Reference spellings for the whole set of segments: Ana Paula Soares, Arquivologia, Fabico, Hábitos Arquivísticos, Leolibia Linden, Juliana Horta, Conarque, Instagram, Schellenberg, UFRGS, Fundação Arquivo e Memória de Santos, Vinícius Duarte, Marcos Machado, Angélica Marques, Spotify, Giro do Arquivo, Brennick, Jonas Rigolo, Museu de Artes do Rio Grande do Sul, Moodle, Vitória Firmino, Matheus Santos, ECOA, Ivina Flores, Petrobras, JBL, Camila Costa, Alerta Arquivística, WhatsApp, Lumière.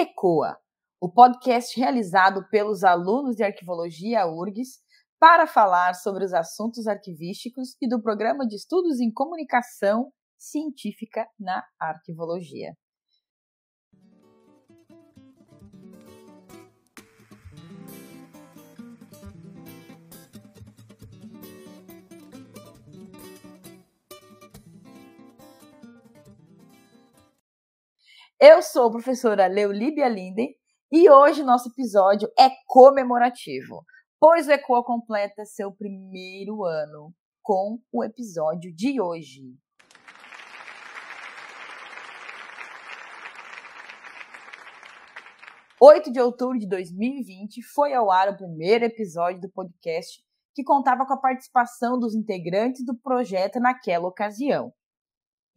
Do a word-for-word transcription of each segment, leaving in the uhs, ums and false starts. ECOA, o podcast realizado pelos alunos de Arquivologia U F R G S para falar sobre os assuntos arquivísticos e do Programa de Estudos em Comunicação Científica na Arquivologia. Eu sou a professora Leolibia Linden e hoje nosso episódio é comemorativo, pois o ECOA completa seu primeiro ano com o episódio de hoje. oito de outubro de dois mil e vinte foi ao ar o primeiro episódio do podcast que contava com a participação dos integrantes do projeto naquela ocasião.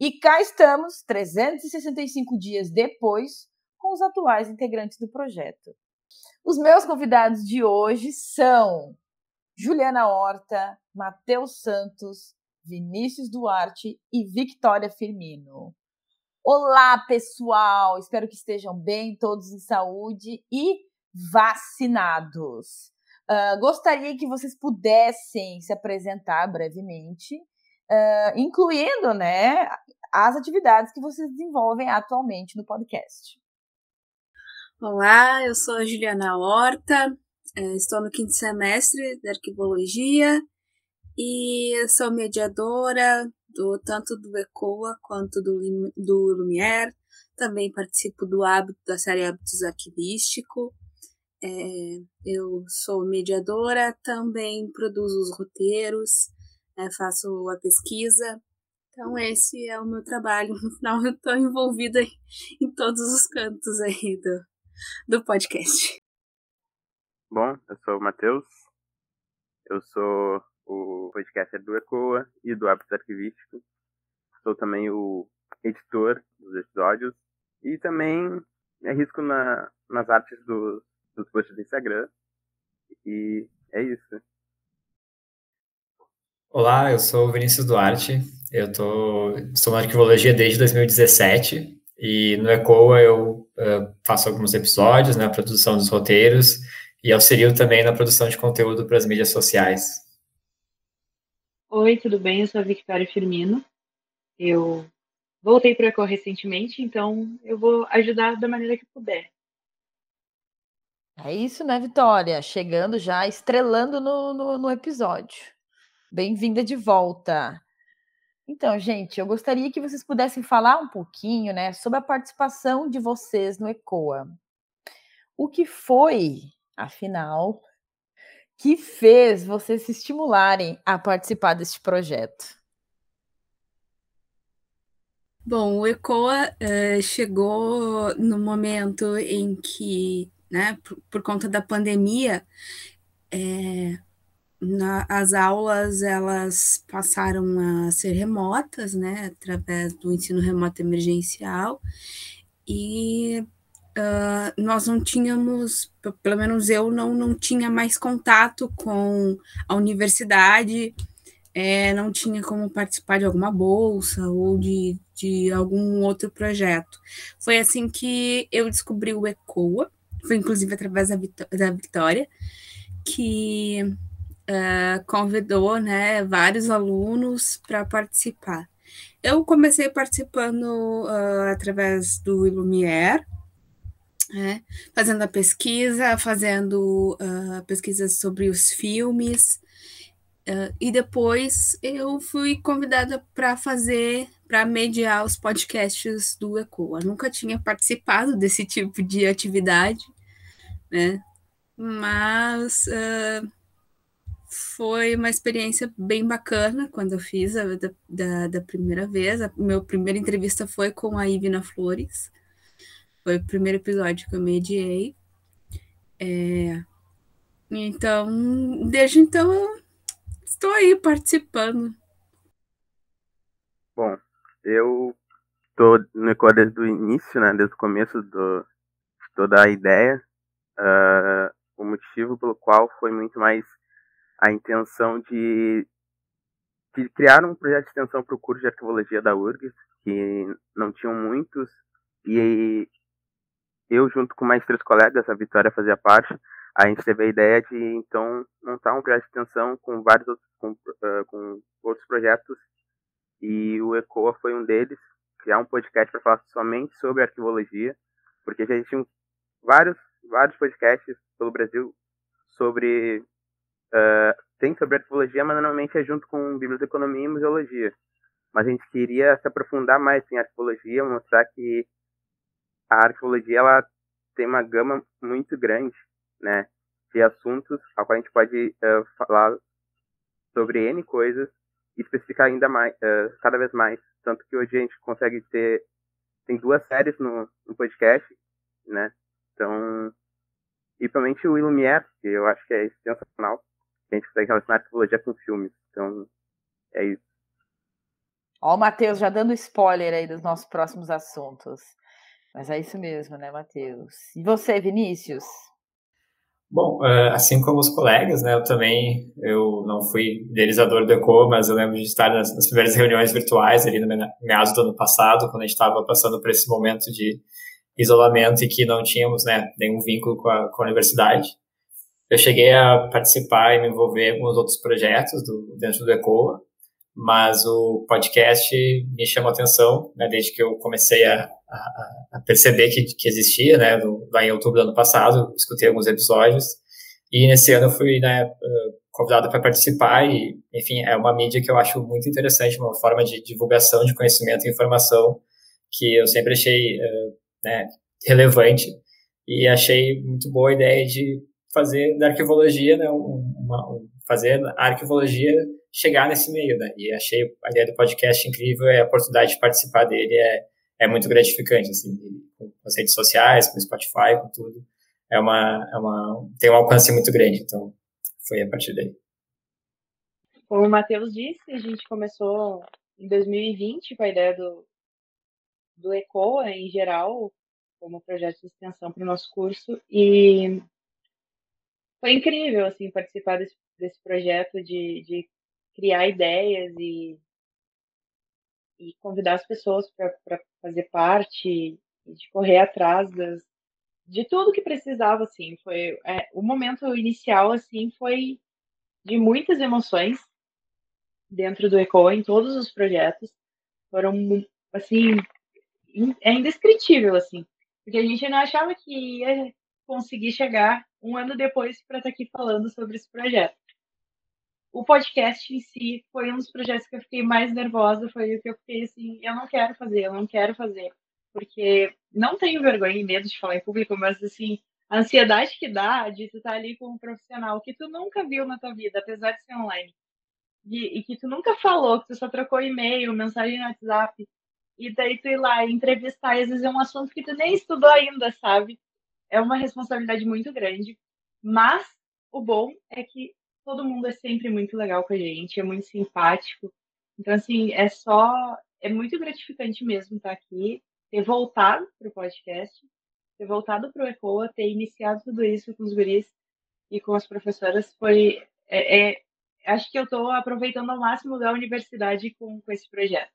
E cá estamos, trezentos e sessenta e cinco dias depois, com os atuais integrantes do projeto. Os meus convidados de hoje são Juliana Horta, Matheus Santos, Vinícius Duarte e Vitória Firmino. Olá, pessoal! Espero que estejam bem, todos em saúde e vacinados. Uh, gostaria que vocês pudessem se apresentar brevemente, Uh, incluindo, né, as atividades que vocês desenvolvem atualmente no podcast. Olá, eu sou a Juliana Horta, estou no quinto semestre de Arquivologia e sou mediadora do, tanto do ECOA quanto do, do Lumière, também participo do hábito, da série Hábitos Arquivísticos. É, eu sou mediadora, também produzo os roteiros, É, faço a pesquisa, então esse é o meu trabalho. No final eu estou envolvida em, em todos os cantos aí do, do podcast. Bom, eu sou o Matheus, eu sou o podcaster do ECOA e do Hábitos Arquivísticos, sou também o editor dos episódios e também arrisco na, nas artes do, dos posts do Instagram, e é isso. Olá, eu sou o Vinícius Duarte, eu tô, estou na Arquivologia desde dois mil e dezessete e no ECOA eu uh, faço alguns episódios, né, na produção dos roteiros e auxilio também na produção de conteúdo para as mídias sociais. Oi, tudo bem? Eu sou a Vitória Firmino, eu voltei para o ECOA recentemente, então eu vou ajudar da maneira que puder. É isso, né, Vitória? Chegando já, estrelando no, no, no episódio. Bem-vinda de volta. Então, gente, eu gostaria que vocês pudessem falar um pouquinho, né, sobre a participação de vocês no ECOA. O que foi, afinal, que fez vocês se estimularem a participar deste projeto? Bom, o ECOA eh, chegou no momento em que, né, por, por conta da pandemia, é... Na, as aulas, elas passaram a ser remotas, né, através do ensino remoto emergencial, e uh, nós não tínhamos, pelo menos eu não, não tinha mais contato com a universidade, é, não tinha como participar de alguma bolsa ou de, de algum outro projeto. Foi assim que eu descobri o ECOA, foi inclusive através da, Vitó- da Vitória, que... Uh, convidou, né, vários alunos para participar. Eu comecei participando uh, através do Lumière, né, fazendo a pesquisa, fazendo uh, pesquisas sobre os filmes, uh, e depois eu fui convidada para fazer, para mediar os podcasts do ECOA. Eu nunca tinha participado desse tipo de atividade, né, mas... Uh, Foi uma experiência bem bacana quando eu fiz a, da, da, da primeira vez. A minha primeira entrevista foi com a Ivina Flores. Foi o primeiro episódio que eu mediei. É, então, desde então, eu estou aí participando. Bom, eu estou no ECOA desde o início, né, desde o começo do, de toda a ideia. Uh, o motivo pelo qual foi muito mais... a intenção de, de criar um projeto de extensão para o curso de Arquivologia da U F R G S, que não tinham muitos, e, eu, junto com mais três colegas, a Vitória fazia parte, a gente teve a ideia de, então, montar um projeto de extensão com vários outros, com, uh, com outros projetos, e o ECOA foi um deles, criar um podcast para falar somente sobre arquivologia, porque já existiam vários, vários podcasts pelo Brasil sobre... Uh, tem sobre arquivologia, mas normalmente é junto com biblioteconomia e museologia. Mas a gente queria se aprofundar mais em arquivologia, mostrar que a arquivologia ela tem uma gama muito grande, né, de assuntos ao qual a gente pode uh, falar sobre N coisas e especificar ainda mais, uh, cada vez mais. Tanto que hoje a gente consegue ter... Tem duas séries no, no podcast, né? Então, e principalmente o Lumière, que eu acho que é sensacional. A gente consegue relacionar arquivologia com filmes. Então, é isso. Ó, o Matheus já dando spoiler aí dos nossos próximos assuntos. Mas é isso mesmo, né, Matheus? E você, Vinícius? Bom, assim como os colegas, né, eu também, eu não fui idealizador do ECOA, mas eu lembro de estar nas, nas primeiras reuniões virtuais ali no meados do ano passado, quando a gente estava passando por esse momento de isolamento e que não tínhamos, né, nenhum vínculo com a, com a universidade. Eu cheguei a participar e me envolver em alguns outros projetos do, dentro do ECOA, mas o podcast me chamou a atenção, né, desde que eu comecei a a perceber que, que existia, né, no, lá em outubro do ano passado, escutei alguns episódios, e nesse ano eu fui, né, convidado para participar, e, enfim, é uma mídia que eu acho muito interessante, uma forma de divulgação de conhecimento e informação que eu sempre achei, uh, né, relevante, e achei muito boa a ideia de fazer da arquivologia, né, uma, uma, fazer a arquivologia chegar nesse meio, né, e achei a ideia do podcast incrível, e a oportunidade de participar dele é é muito gratificante, assim, com as redes sociais, com o Spotify, com tudo, é uma, é uma, tem um alcance muito grande, então foi a partir daí. Como o Matheus disse, a gente começou em dois mil e vinte com a ideia do, do ECOA, em geral, como projeto de extensão para o nosso curso, e foi incrível, assim, participar desse, desse projeto de, de criar ideias e e convidar as pessoas para fazer parte, de correr atrás das, de tudo que precisava, assim, foi, é, o momento inicial, assim, foi de muitas emoções dentro do ECOA, em todos os projetos, foram, assim, in, é indescritível, assim, porque a gente não achava que ia conseguir chegar um ano depois para estar aqui falando sobre esse projeto. O podcast em si foi um dos projetos que eu fiquei mais nervosa, foi o que eu fiquei assim, eu não quero fazer, eu não quero fazer, porque não tenho vergonha e medo de falar em público, mas assim, a ansiedade que dá de tu estar ali com um profissional que tu nunca viu na tua vida, apesar de ser online, e, e que tu nunca falou, que tu só trocou e-mail, mensagem no WhatsApp, e daí tu ir lá entrevistar, e às vezes é um assunto que tu nem estudou ainda, sabe? É uma responsabilidade muito grande, mas o bom é que todo mundo é sempre muito legal com a gente, é muito simpático. Então, assim, é só... É muito gratificante mesmo estar aqui, ter voltado para o podcast, ter voltado para o ECOA, ter iniciado tudo isso com os guris e com as professoras. Foi... É, é, acho que eu estou aproveitando ao máximo da universidade com, com esse projeto.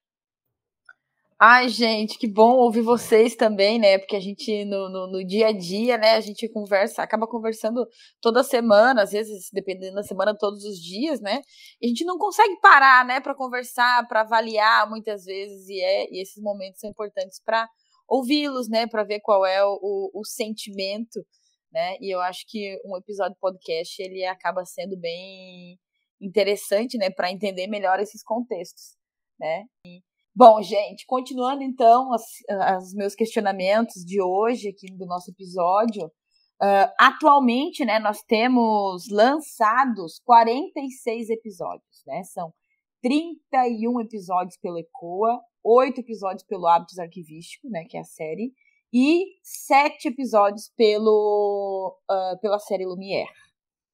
Ai, gente, que bom ouvir vocês também, né? Porque a gente, no, no, no dia a dia, né? A gente conversa, acaba conversando toda semana, às vezes, dependendo da semana, todos os dias, né? E a gente não consegue parar, né? Para conversar, para avaliar, muitas vezes. E, é, e esses momentos são importantes para ouvi-los, né? Para ver qual é o, o, o sentimento, né? E eu acho que um episódio podcast, ele acaba sendo bem interessante, né? Para entender melhor esses contextos, né? E, bom, gente, continuando então os meus questionamentos de hoje aqui do nosso episódio, uh, atualmente, né, nós temos lançados quarenta e seis episódios, né, são trinta e um episódios pelo ECOA, oito episódios pelo Hábitos Arquivísticos, né, que é a série, e sete episódios pelo, uh, pela série Lumière,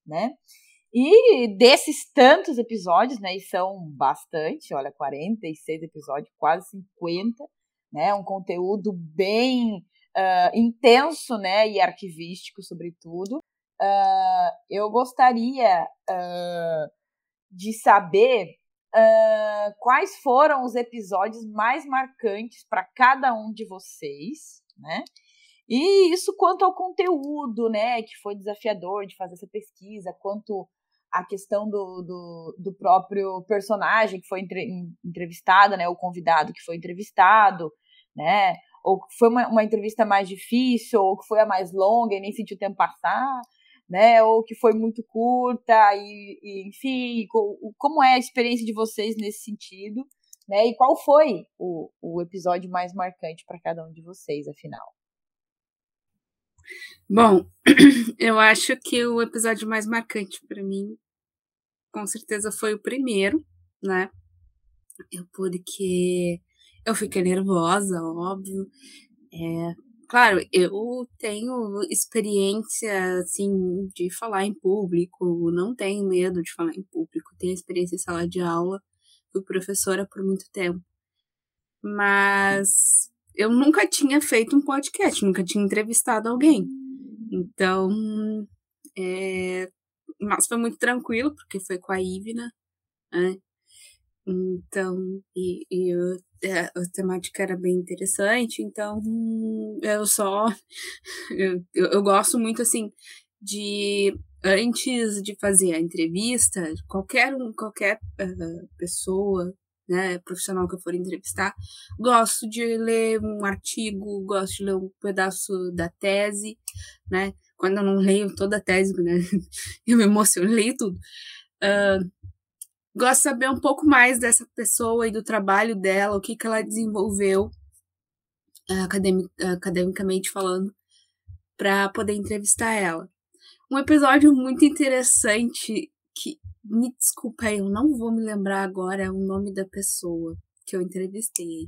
né. E desses tantos episódios, né, e são bastante, olha, quarenta e seis episódios, quase cinquenta, né, um conteúdo bem uh, intenso, né, e arquivístico, sobretudo. Uh, eu gostaria uh, de saber uh, quais foram os episódios mais marcantes para cada um de vocês, né, E isso quanto ao conteúdo, né, que foi desafiador de fazer essa pesquisa, quanto à questão do, do, do próprio personagem que foi entre, entrevistado, né, o convidado que foi entrevistado, né, ou que foi uma, uma entrevista mais difícil, ou que foi a mais longa e nem sentiu o tempo passar, né, ou que foi muito curta, e, e enfim, como é a experiência de vocês nesse sentido, né, e qual foi o, o episódio mais marcante para cada um de vocês, afinal? Bom, eu acho que o episódio mais marcante para mim, com certeza, foi o primeiro, né? Eu, porque eu fiquei nervosa, óbvio. É, claro, eu tenho experiência, assim, de falar em público, não tenho medo de falar em público, tenho experiência em sala de aula, fui professora por muito tempo. Mas eu nunca tinha feito um podcast, nunca tinha entrevistado alguém. Então, é, mas foi muito tranquilo, porque foi com a Ivina, né? Então, e, e eu, a temática era bem interessante, então eu só, eu, eu gosto muito, assim, de, antes de fazer a entrevista, qualquer, qualquer uh, pessoa, né, profissional que eu for entrevistar, gosto de ler um artigo, gosto de ler um pedaço da tese, né, quando eu não leio toda a tese, né, eu me emociono, eu leio tudo, uh, gosto de saber um pouco mais dessa pessoa e do trabalho dela, o que, que ela desenvolveu uh, academic, uh, academicamente falando, para poder entrevistar ela. Um episódio muito interessante que, me desculpa, eu não vou me lembrar agora o nome da pessoa que eu entrevistei.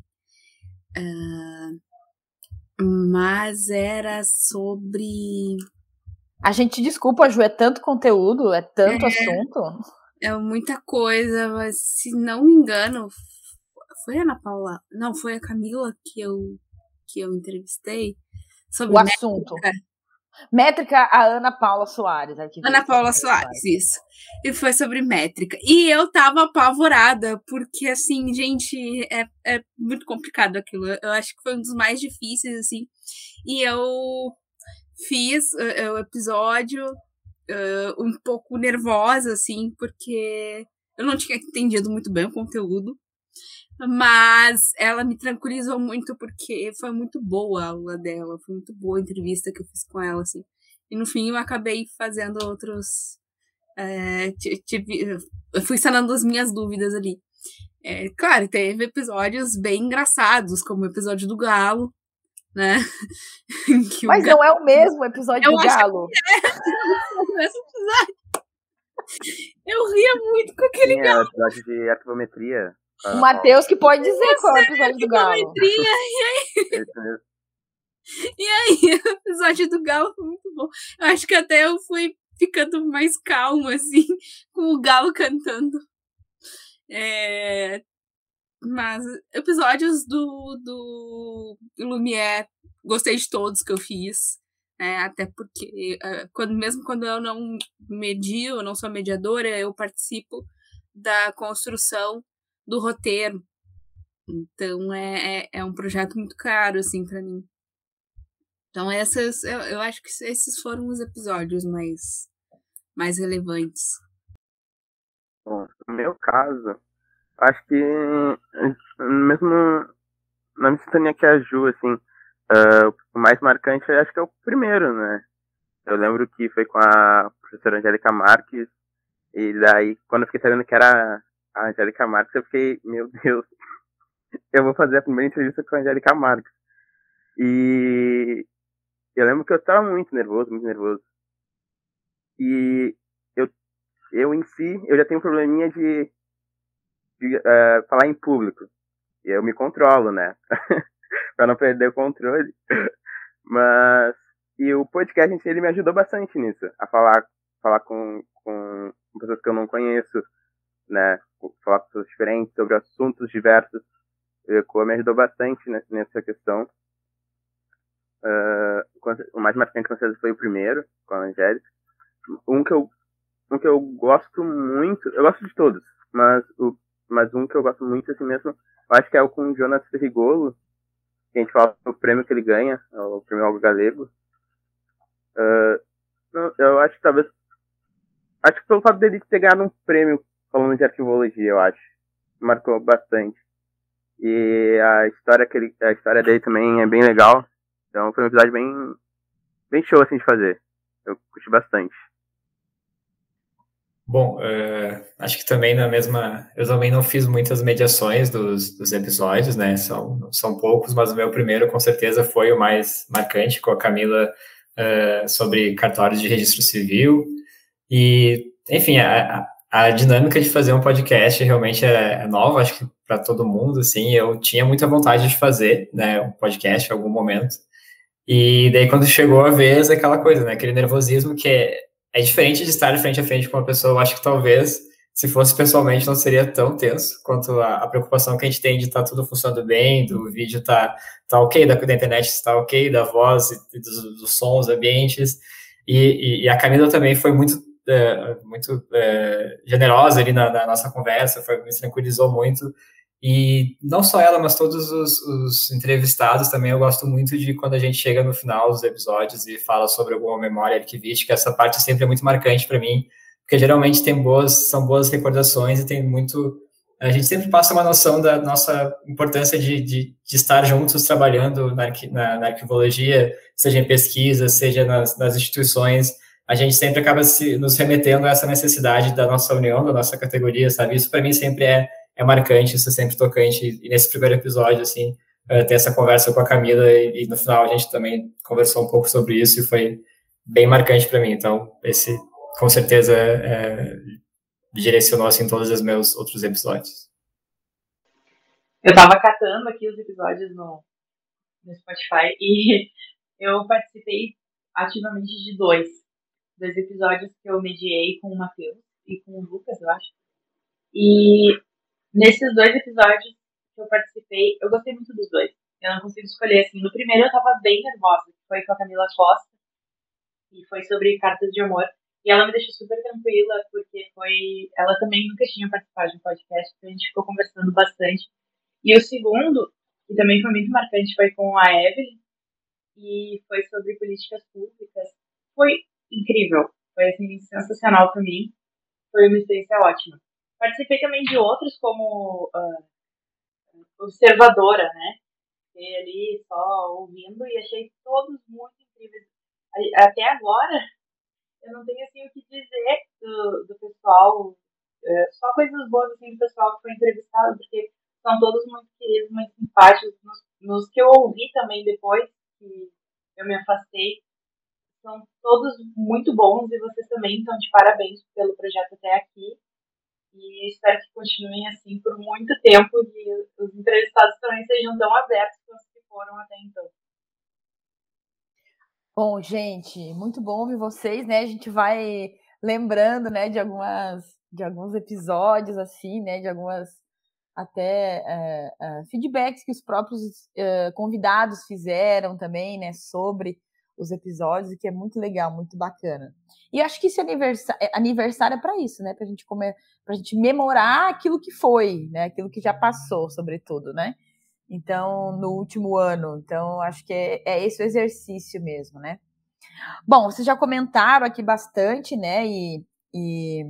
Uh, mas era sobre... A gente desculpa, Ju, é tanto conteúdo, é tanto é, assunto. É muita coisa, mas se não me engano, foi a Ana Paula? Não, foi a Camila que eu, que eu entrevistei. Sobre o assunto. Métrica. Métrica, a Ana Paula Soares. Ana Paula Soares, isso. E foi sobre métrica. E eu tava apavorada, porque, assim, gente, é, é muito complicado aquilo. Eu acho que foi um dos mais difíceis, assim. E eu fiz uh, o episódio uh, um pouco nervosa, assim, porque eu não tinha entendido muito bem o conteúdo. Mas ela me tranquilizou muito, porque foi muito boa a aula dela, foi muito boa a entrevista que eu fiz com ela, assim. E no fim eu acabei fazendo outros... É, tive, eu fui sanando as minhas dúvidas ali. É, claro, teve episódios bem engraçados, como o episódio do Galo, né? Mas não Galo... é o mesmo episódio eu do Galo. Que é o mesmo episódio. Eu ria muito com aquele Sim, Galo. É o episódio de arquivometria. O Matheus que pode dizer eu qual é o episódio do Galo. E aí, e aí, o episódio do Galo foi muito bom. Eu acho que até eu fui ficando mais calma, assim, com o Galo cantando. É, mas episódios do, do Lumière, gostei de todos que eu fiz. Né, até porque, quando, mesmo quando eu não medio, eu não sou mediadora, eu participo da construção do roteiro, então é, é, é um projeto muito caro, assim, pra mim. Então essas, eu, eu acho que esses foram os episódios mais, mais relevantes. Bom, no meu caso, acho que mesmo na minha sintonia que a Ju, assim, uh, o mais marcante, acho que é o primeiro, né? Eu lembro que foi com a professora Angélica Marques, e daí, quando eu fiquei sabendo que era a Angélica Marques, eu fiquei, meu Deus, eu vou fazer a primeira entrevista com a Angélica Marques. E eu lembro que eu tava muito nervoso, muito nervoso. E eu, eu em si, eu já tenho um probleminha de, de uh, falar em público. E eu me controlo, né? Pra não perder o controle. Mas, e o podcast, gente, ele me ajudou bastante nisso. A falar, falar com, com pessoas que eu não conheço, né, falar com pessoas diferentes sobre assuntos diversos. O ECOA me ajudou bastante nessa questão. Uh, o mais marcante com vocês foi o primeiro, com a Angélica. Um que eu, um que eu gosto muito, eu gosto de todos, mas, o, mas um que eu gosto muito assim mesmo, eu acho que é o com o Jonas Rigolo, a gente fala do prêmio que ele ganha, o prêmio Algo Galego. Uh, eu acho que talvez... Acho que pelo fato dele ter ganhado um prêmio falando de arquivologia, eu acho. Marcou bastante. E a história, que ele, a história dele também é bem legal. Então foi um episódio bem, bem show assim, de fazer. Eu curti bastante. Bom, uh, acho que também na mesma... Eu também não fiz muitas mediações dos, dos episódios, né? São, são poucos, mas o meu primeiro, com certeza, foi o mais marcante, com a Camila, uh, sobre cartórios de registro civil. E, enfim, a, a dinâmica de fazer um podcast realmente é nova, acho que para todo mundo, assim. Eu tinha muita vontade de fazer, né, um podcast em algum momento. E daí, quando chegou a vez, aquela coisa, né? Aquele nervosismo que é... É diferente de estar de frente a frente com uma pessoa. Eu acho que talvez, se fosse pessoalmente, não seria tão tenso quanto a, a preocupação que a gente tem de estar tá tudo funcionando bem, do vídeo tá, tá ok, da, da internet está ok, da voz, e, dos, dos sons, ambientes. E, e, e a Camila também foi muito, é, muito é, generosa ali na, na nossa conversa, foi, me tranquilizou muito. E não só ela, mas todos os, os entrevistados também. Eu gosto muito de quando a gente chega no final dos episódios e fala sobre alguma memória arquivística. Essa parte sempre é muito marcante para mim, porque geralmente tem boas, são boas recordações e tem muito... A gente sempre passa uma noção da nossa importância de, de, de estar juntos trabalhando na, na, na arquivologia, seja em pesquisa, seja nas, nas instituições. A gente sempre acaba se, nos remetendo a essa necessidade da nossa união, da nossa categoria, sabe? Isso para mim sempre é... é marcante, isso é sempre tocante, e nesse primeiro episódio, assim, ter essa conversa com a Camila, e, e no final a gente também conversou um pouco sobre isso, e foi bem marcante para mim. Então, esse, com certeza, é, direcionou, assim, todos os meus outros episódios. Eu estava catando aqui os episódios no, no Spotify, e eu participei ativamente de dois, dois episódios que eu mediei com o Matheus e com o Lucas, eu acho, e nesses dois episódios que eu participei, eu gostei muito dos dois. Eu não consigo escolher, assim. No primeiro eu tava bem nervosa, que foi com a Camila Costa, e foi sobre cartas de amor. E ela me deixou super tranquila, porque foi... Ela também nunca tinha participado de um podcast, então a gente ficou conversando bastante. E o segundo, que também foi muito marcante, foi com a Evelyn, e foi sobre políticas públicas. Foi incrível, foi, assim, sensacional pra mim. Foi uma experiência ótima. Participei também de outros como uh, observadora, né? Fiquei ali só ouvindo e achei todos muito incríveis. Até agora, eu não tenho, assim, o que dizer do, do pessoal, uh, só coisas boas, assim, do pessoal que foi entrevistado, porque são todos muito queridos, muito simpáticos. Nos, nos que eu ouvi também depois que eu me afastei, são todos muito bons e vocês também estão de parabéns pelo projeto até aqui. E espero que continuem assim por muito tempo e os entrevistados também sejam tão abertos quanto que foram até então. Bom, gente, muito bom ouvir vocês, né? A gente vai lembrando, né, de algumas, de alguns episódios, assim, né? De algumas até uh, uh, feedbacks que os próprios uh, convidados fizeram também, né? Sobre os episódios, que é muito legal, muito bacana. E acho que esse aniversário, aniversário é para isso, né? Pra gente comer, pra gente memorar aquilo que foi, né? Aquilo que já passou, sobretudo, né? Então, no último ano. Então, acho que é, é esse o exercício mesmo, né? Bom, vocês já comentaram aqui bastante, né? E, e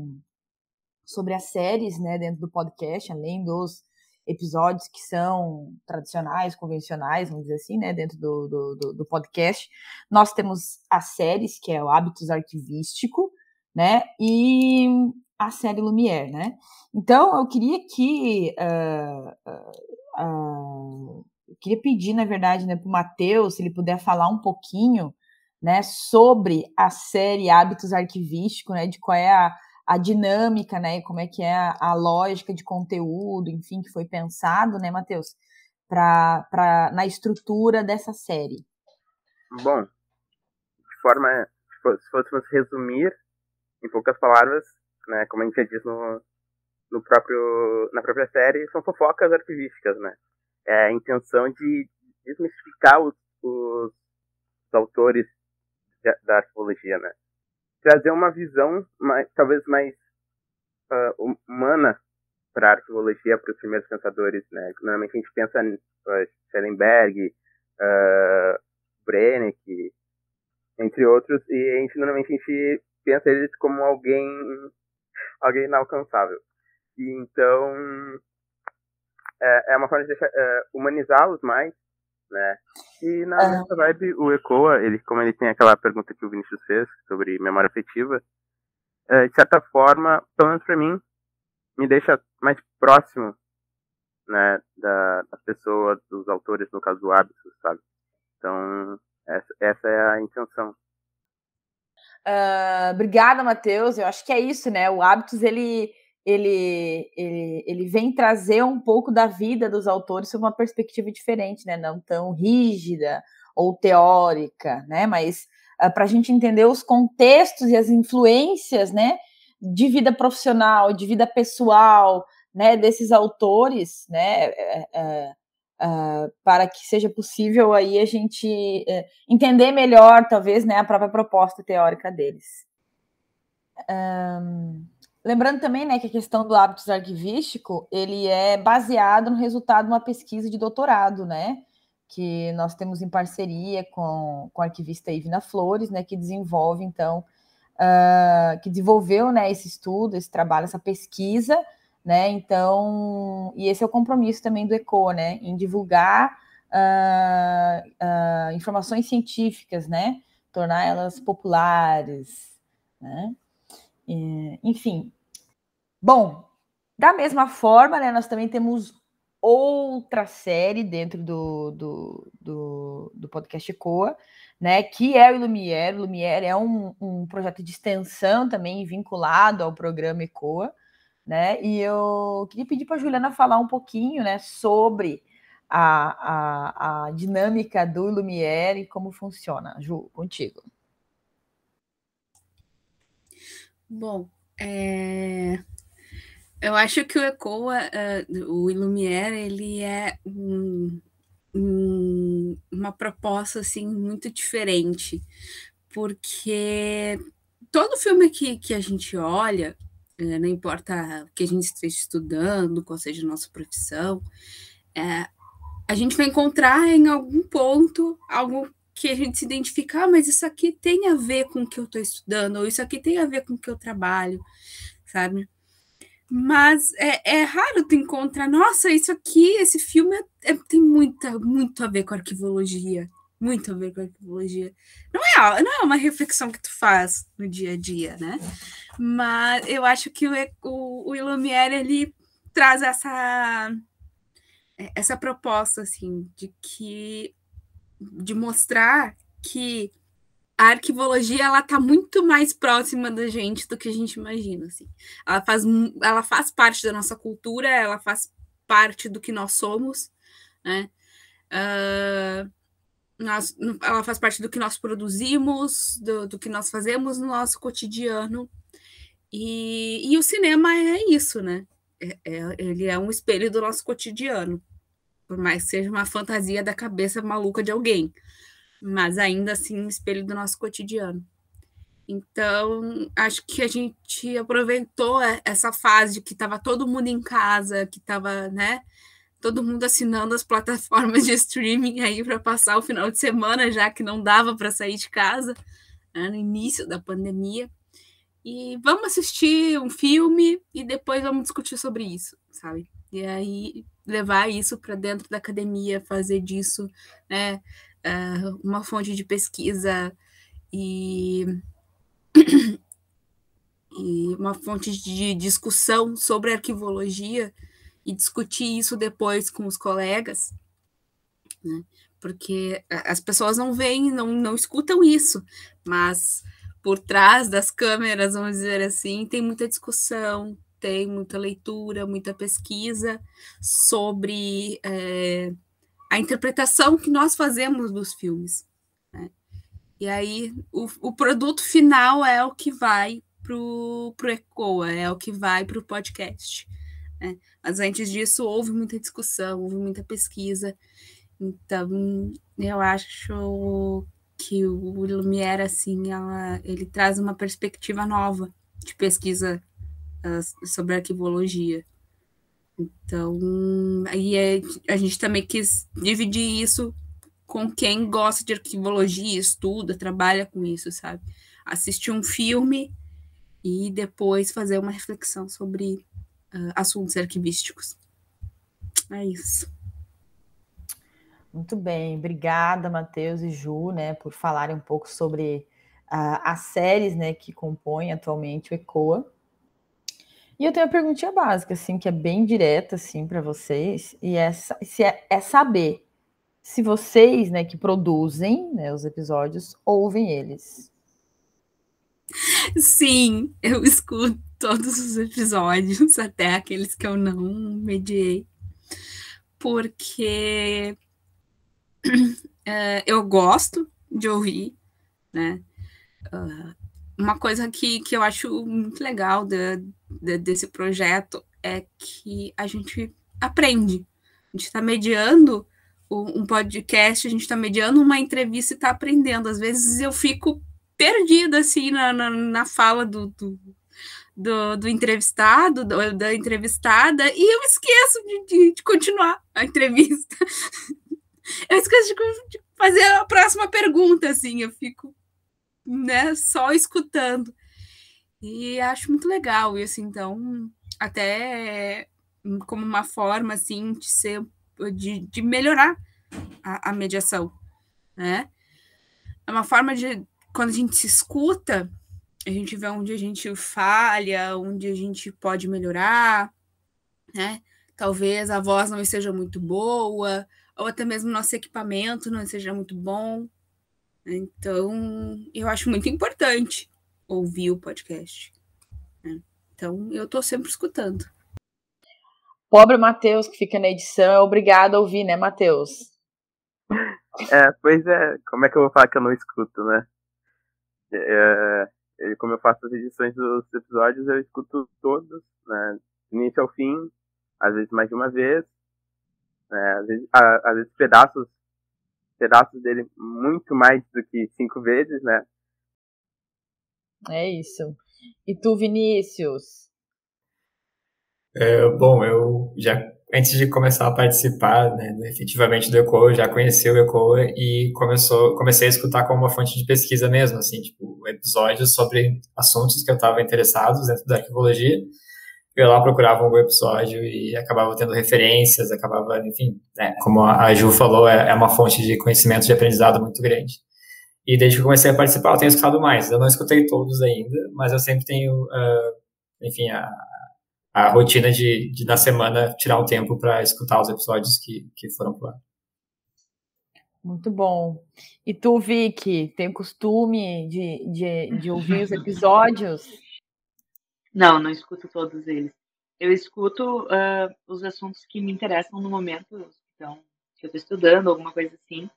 sobre as séries, né? Dentro do podcast, além dos episódios que são tradicionais, convencionais, vamos dizer assim, né, dentro do, do, do podcast. Nós temos as séries, que é o Hábitos Arquivístico, né, e a série Lumière, né. Então, eu queria que... Uh, uh, uh, eu queria pedir, na verdade, né, para o Matheus, se ele puder falar um pouquinho, né, sobre a série Hábitos Arquivístico, né, de qual é a a dinâmica, né, e como é que é a, a lógica de conteúdo, enfim, que foi pensado, né, Matheus, pra, pra, na estrutura dessa série. Bom, de forma, se fôssemos resumir, em poucas palavras, né, como a gente já diz no, no próprio, na própria série, são fofocas arquivísticas, né, é a intenção de desmistificar os, os, os autores da, da arquivologia, né, trazer uma visão mais, talvez mais uh, humana para a arquivologia, para os primeiros pensadores, né? Normalmente a gente pensa em uh, Schellenberg, uh, Brennick, entre outros, e a gente, normalmente a gente pensa eles como alguém, alguém inalcançável. E então é, é uma forma de deixar, uh, humanizá-los mais, né? E na uhum. nossa vibe, o ECOA, ele, como ele tem aquela pergunta que o Vinícius fez sobre memória afetiva, uh, de certa forma, pelo menos para mim, me deixa mais próximo, né, da, da pessoa, dos autores, no caso do Hábitos, sabe? Então, essa, essa é a intenção. Uh, obrigada, Matheus. Eu acho que é isso, né? O Hábitos, ele, ele, ele, ele vem trazer um pouco da vida dos autores sob uma perspectiva diferente, né? Não tão rígida ou teórica, né? Mas uh, para a gente entender os contextos e as influências, né, de vida profissional, de vida pessoal, né, desses autores, né, uh, uh, para que seja possível aí a gente uh, entender melhor, talvez, né, a própria proposta teórica deles. Um, lembrando também, né, que a questão do hábitos arquivístico, ele é baseado no resultado de uma pesquisa de doutorado, né, que nós temos em parceria com, com a arquivista Ivina Flores, né, que desenvolve, então, uh, que desenvolveu, né, esse estudo, esse trabalho, essa pesquisa, né, então, e esse é o compromisso também do ECOA, né, em divulgar uh, uh, informações científicas, né, tornar elas populares, né, e, enfim. Bom, da mesma forma, né, nós também temos outra série dentro do, do, do, do podcast ECOA, né, que é o Lumière. O Lumière é um, um projeto de extensão também vinculado ao programa ECOA, né? E eu queria pedir para a Juliana falar um pouquinho, né, sobre a, a, a dinâmica do Lumière e como funciona. Ju, contigo. Bom, é... eu acho que o ECOA, uh, o Lumière, ele é um, um, uma proposta assim, muito diferente, porque todo filme que, que a gente olha, não importa o que a gente esteja estudando, qual seja a nossa profissão, é, a gente vai encontrar em algum ponto algo que a gente se identificar, ah, mas isso aqui tem a ver com o que eu estou estudando, ou isso aqui tem a ver com o que eu trabalho, sabe? Mas é, é raro tu encontrar, nossa, isso aqui, esse filme é, é, tem muita, muito a ver com arquivologia, muito a ver com a arquivologia. Não é, não é uma reflexão que tu faz no dia a dia, né? Mas eu acho que o, o, o Lumière, ele traz essa, essa proposta, assim, de que... de mostrar que a arquivologia, ela tá muito mais próxima da gente do que a gente imagina, assim. Ela faz, ela faz parte da nossa cultura, ela faz parte do que nós somos, né? Uh... Nós, ela faz parte do que nós produzimos, do, do que nós fazemos no nosso cotidiano, e, e o cinema é isso, né? É, é, ele é um espelho do nosso cotidiano, por mais que seja uma fantasia da cabeça maluca de alguém, mas ainda assim um espelho do nosso cotidiano. Então, acho que a gente aproveitou essa fase que estava todo mundo em casa, que estava, né, todo mundo assinando as plataformas de streaming aí para passar o final de semana, já que não dava para sair de casa, né, no início da pandemia. E vamos assistir um filme e depois vamos discutir sobre isso, sabe? E aí levar isso para dentro da academia, fazer disso, né, uma fonte de pesquisa e... e uma fonte de discussão sobre arquivologia, e discutir isso depois com os colegas, né? Porque as pessoas não veem, não, não escutam isso, mas por trás das câmeras, vamos dizer assim, tem muita discussão, tem muita leitura, muita pesquisa sobre é, a interpretação que nós fazemos dos filmes, né? E aí o, o produto final é o que vai para o ECOA, é o que vai para o podcast. É, mas antes disso houve muita discussão, houve muita pesquisa. Então eu acho que o Lumière, assim, ela, ele traz uma perspectiva nova de pesquisa uh, sobre arquivologia. Então aí é, a gente também quis dividir isso com quem gosta de arquivologia, estuda, trabalha com isso, sabe? Assistir um filme e depois fazer uma reflexão sobre uh, assuntos arquivísticos. É isso. Muito bem, obrigada, Matheus e Ju, né, por falarem um pouco sobre uh, as séries, né, que compõem atualmente o ECOA. E eu tenho uma perguntinha básica, assim, que é bem direta, assim, para vocês, e é, se é, é saber se vocês, né, que produzem, né, os episódios, ouvem eles. Sim, eu escuto todos os episódios, até aqueles que eu não mediei, porque uh, eu gosto de ouvir, né, uh, uma coisa que, que eu acho muito legal de, de, desse projeto é que a gente aprende. A gente está mediando um podcast, a gente está mediando uma entrevista e está aprendendo. Às vezes eu fico perdida assim, na, na, na fala do, do, do, do entrevistado, do, da entrevistada, e eu esqueço de, de, de continuar a entrevista. Eu esqueço de, de fazer a próxima pergunta, assim, eu fico, né, só escutando, e acho muito legal isso. Então, até como uma forma assim de ser, de, de melhorar a, a mediação, né? É uma forma de, quando a gente se escuta, a gente vê onde a gente falha, onde a gente pode melhorar, né? Talvez a voz não esteja muito boa, ou até mesmo nosso equipamento não esteja muito bom. Então, eu acho muito importante ouvir o podcast, né? Então, eu estou sempre escutando. Pobre Matheus, que fica na edição, é obrigado a ouvir, né, Matheus? É, pois é, como é que eu vou falar que eu não escuto, né? É, como eu faço as edições dos episódios, eu escuto todos, né? Do início ao fim, às vezes mais de uma vez, né? Às vezes, a, às vezes pedaços pedaços dele muito mais do que cinco vezes, né? É isso. E tu, Vinícius? É, bom, eu já, antes de começar a participar, né, efetivamente do ECOA, eu já conheci o ECOA e começou, comecei a escutar como uma fonte de pesquisa mesmo, assim, tipo, episódios sobre assuntos que eu estava interessado dentro da arquivologia. Eu lá procurava algum episódio e acabava tendo referências, acabava, enfim, né, como a Ju falou, é uma fonte de conhecimento, de aprendizado muito grande. E desde que eu comecei a participar, eu tenho escutado mais. Eu não escutei todos ainda, mas eu sempre tenho, uh, enfim, a, a rotina de, de, na semana, tirar um tempo para escutar os episódios que, que foram pro ar. Muito bom. E tu, Vicky, tem costume de, de, de ouvir os episódios? Não, não escuto todos eles. Eu escuto uh, os assuntos que me interessam no momento, então, que eu estou estudando, alguma coisa assim,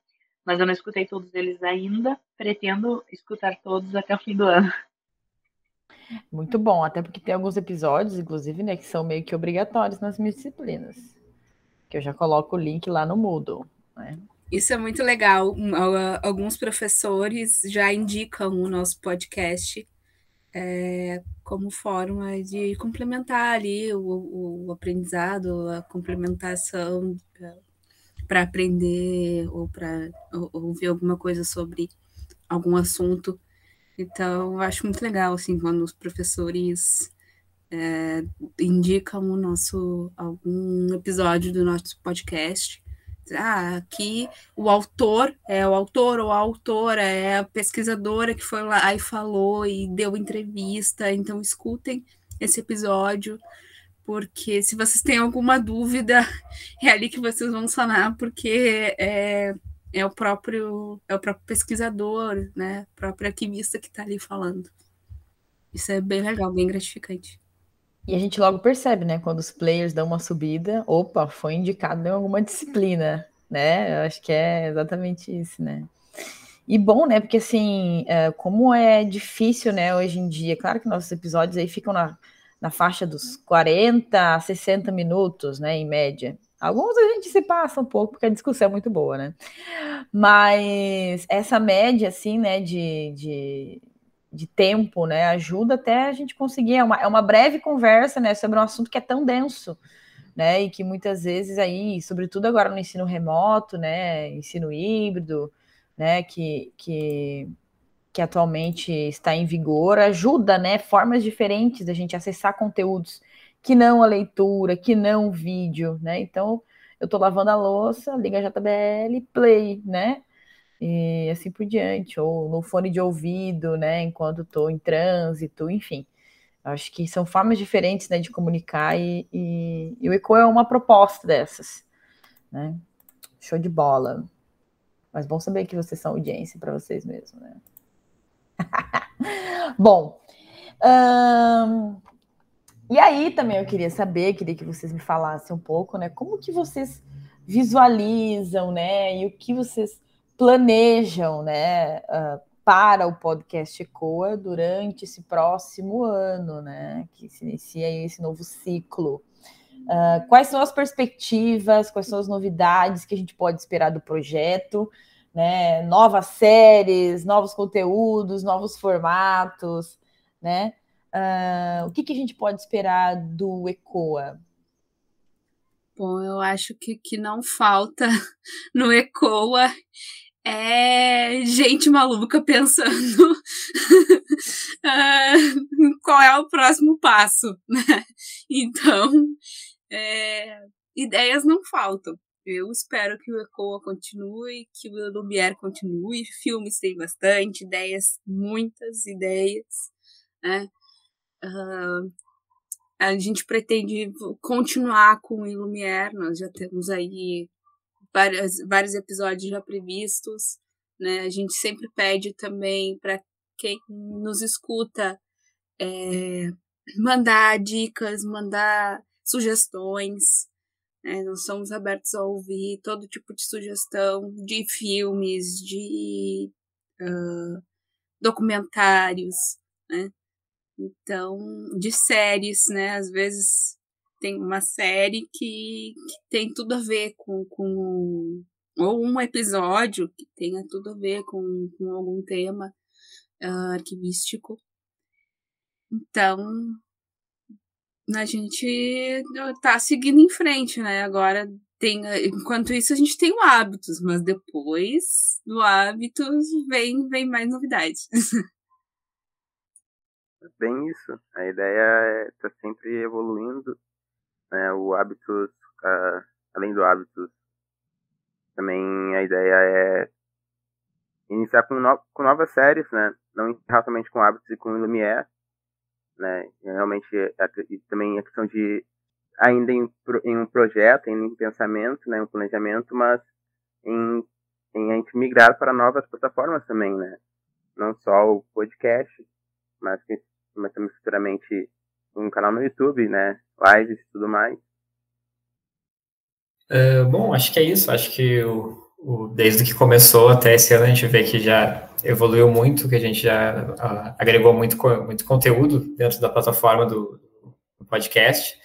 mas eu não escutei todos eles ainda, pretendo escutar todos até o fim do ano. Muito bom, até porque tem alguns episódios, inclusive, né, que são meio que obrigatórios nas minhas disciplinas, que eu já coloco o link lá no Moodle, né? Isso é muito legal, alguns professores já indicam o nosso podcast, É, como forma de complementar ali o, o aprendizado, a complementação para aprender ou para ouvir alguma coisa sobre algum assunto. Então, eu acho muito legal, assim, quando os professores é, indicam o nosso, algum episódio do nosso podcast. Ah, aqui o autor, é o autor ou a autora, é a pesquisadora que foi lá e falou e deu entrevista, então escutem esse episódio, porque se vocês têm alguma dúvida, é ali que vocês vão sanar, porque é, é, o, próprio, é o próprio pesquisador, né, o próprio arquivista que está ali falando. Isso é bem legal, bem gratificante. E a gente logo percebe, né, quando os players dão uma subida, opa, foi indicado em alguma disciplina, né? Eu acho que é exatamente isso, né? E bom, né, porque assim, como é difícil, né, hoje em dia, claro que nossos episódios aí ficam na, na faixa dos quarenta a sessenta minutos, né, em média. Alguns a gente se passa um pouco, porque a discussão é muito boa, né? Mas essa média, assim, né, de... de de tempo, né, ajuda até a gente conseguir, é uma, é uma breve conversa, né, sobre um assunto que é tão denso, né? E que muitas vezes aí, sobretudo agora no ensino remoto, né? Ensino híbrido, né? Que, que, que atualmente está em vigor, ajuda, né? Formas diferentes da gente acessar conteúdos que não a leitura, que não o vídeo, né? Então, eu estou lavando a louça, liga a J B L, play, né? E assim por diante, ou no fone de ouvido, né, enquanto estou em trânsito, enfim. Acho que são formas diferentes, né, de comunicar e, e, e o ECOA é uma proposta dessas, né? Show de bola. Mas bom saber que vocês são audiência para vocês mesmos, né? Bom, hum, e aí também eu queria saber, queria que vocês me falassem um pouco, né, como que vocês visualizam, né, e o que vocês planejam, né, uh, para o podcast ECOA durante esse próximo ano, né, que se inicia esse novo ciclo. Uh, quais são as perspectivas, quais são as novidades que a gente pode esperar do projeto, né, novas séries, novos conteúdos, novos formatos, né, uh, o que, que a gente pode esperar do ECOA? Bom, eu acho que que não falta no ECOA é gente maluca pensando qual é o próximo passo, né? Então, é, ideias não faltam. Eu espero que o ECOA continue, que o Lumière continue, filmes tem bastante, ideias, muitas ideias, né? Uh, a gente pretende continuar com o Lumière, nós já temos aí Vários, vários episódios já previstos, né? A gente sempre pede também para quem nos escuta é, mandar dicas, mandar sugestões, né? Nós somos abertos a ouvir todo tipo de sugestão de filmes, de uh, documentários, né? Então, de séries, né? Às vezes tem uma série que, que tem tudo a ver com, com... ou um episódio que tenha tudo a ver com, com algum tema uh, arquivístico. Então, a gente tá seguindo em frente, né? Agora, tem, enquanto isso, a gente tem o Hábitos, mas depois do Hábitos vem, vem mais novidades. Bem isso. A ideia é tá sempre evoluindo. É, o Hábitos, uh, além do Hábitos, também a ideia é iniciar com, no- com novas séries, né? Não encerrar somente com Hábitos e com Lumière, né? Realmente, e também a questão de, ainda em, em um projeto, ainda em pensamento, né? Um planejamento, mas em, em a gente migrar para novas plataformas também, né? Não só o podcast, mas, mas também futuramente um canal no YouTube, né? Lives e tudo mais. Uh, bom, acho que é isso. Acho que o, o, desde que começou até esse ano a gente vê que já evoluiu muito, que a gente já uh, agregou muito, muito conteúdo dentro da plataforma do, do podcast.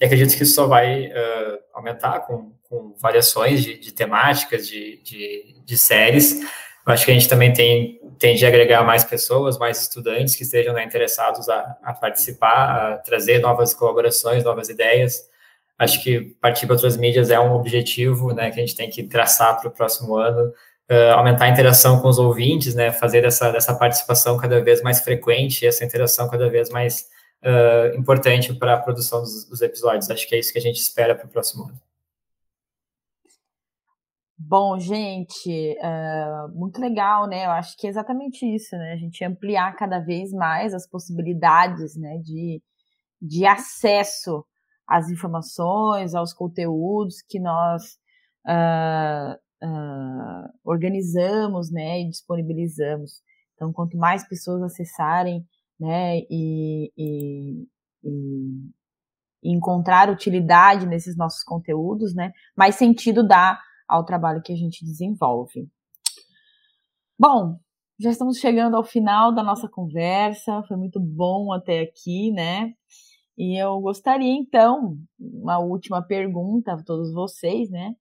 E acredito que isso só vai uh, aumentar com, com variações de, de temáticas, de, de, de séries. Acho que a gente também tem, tende a agregar mais pessoas, mais estudantes que estejam, né, interessados a, a participar, a trazer novas colaborações, novas ideias. Acho que partir para outras mídias é um objetivo, né, que a gente tem que traçar para o próximo ano, uh, aumentar a interação com os ouvintes, né, fazer essa, essa participação cada vez mais frequente, essa interação cada vez mais uh, importante para a produção dos, dos episódios. Acho que é isso que a gente espera para o próximo ano. Bom, gente, uh, muito legal, né? Eu acho que é exatamente isso, né? A gente ampliar cada vez mais as possibilidades, né, de, de acesso às informações, aos conteúdos que nós uh, uh, organizamos, né, e disponibilizamos. Então, quanto mais pessoas acessarem, né, e, e, e, e encontrar utilidade nesses nossos conteúdos, né, mais sentido dá ao trabalho que a gente desenvolve. Bom, já estamos chegando ao final da nossa conversa, foi muito bom até aqui, né? E eu gostaria, então, uma última pergunta a todos vocês, né?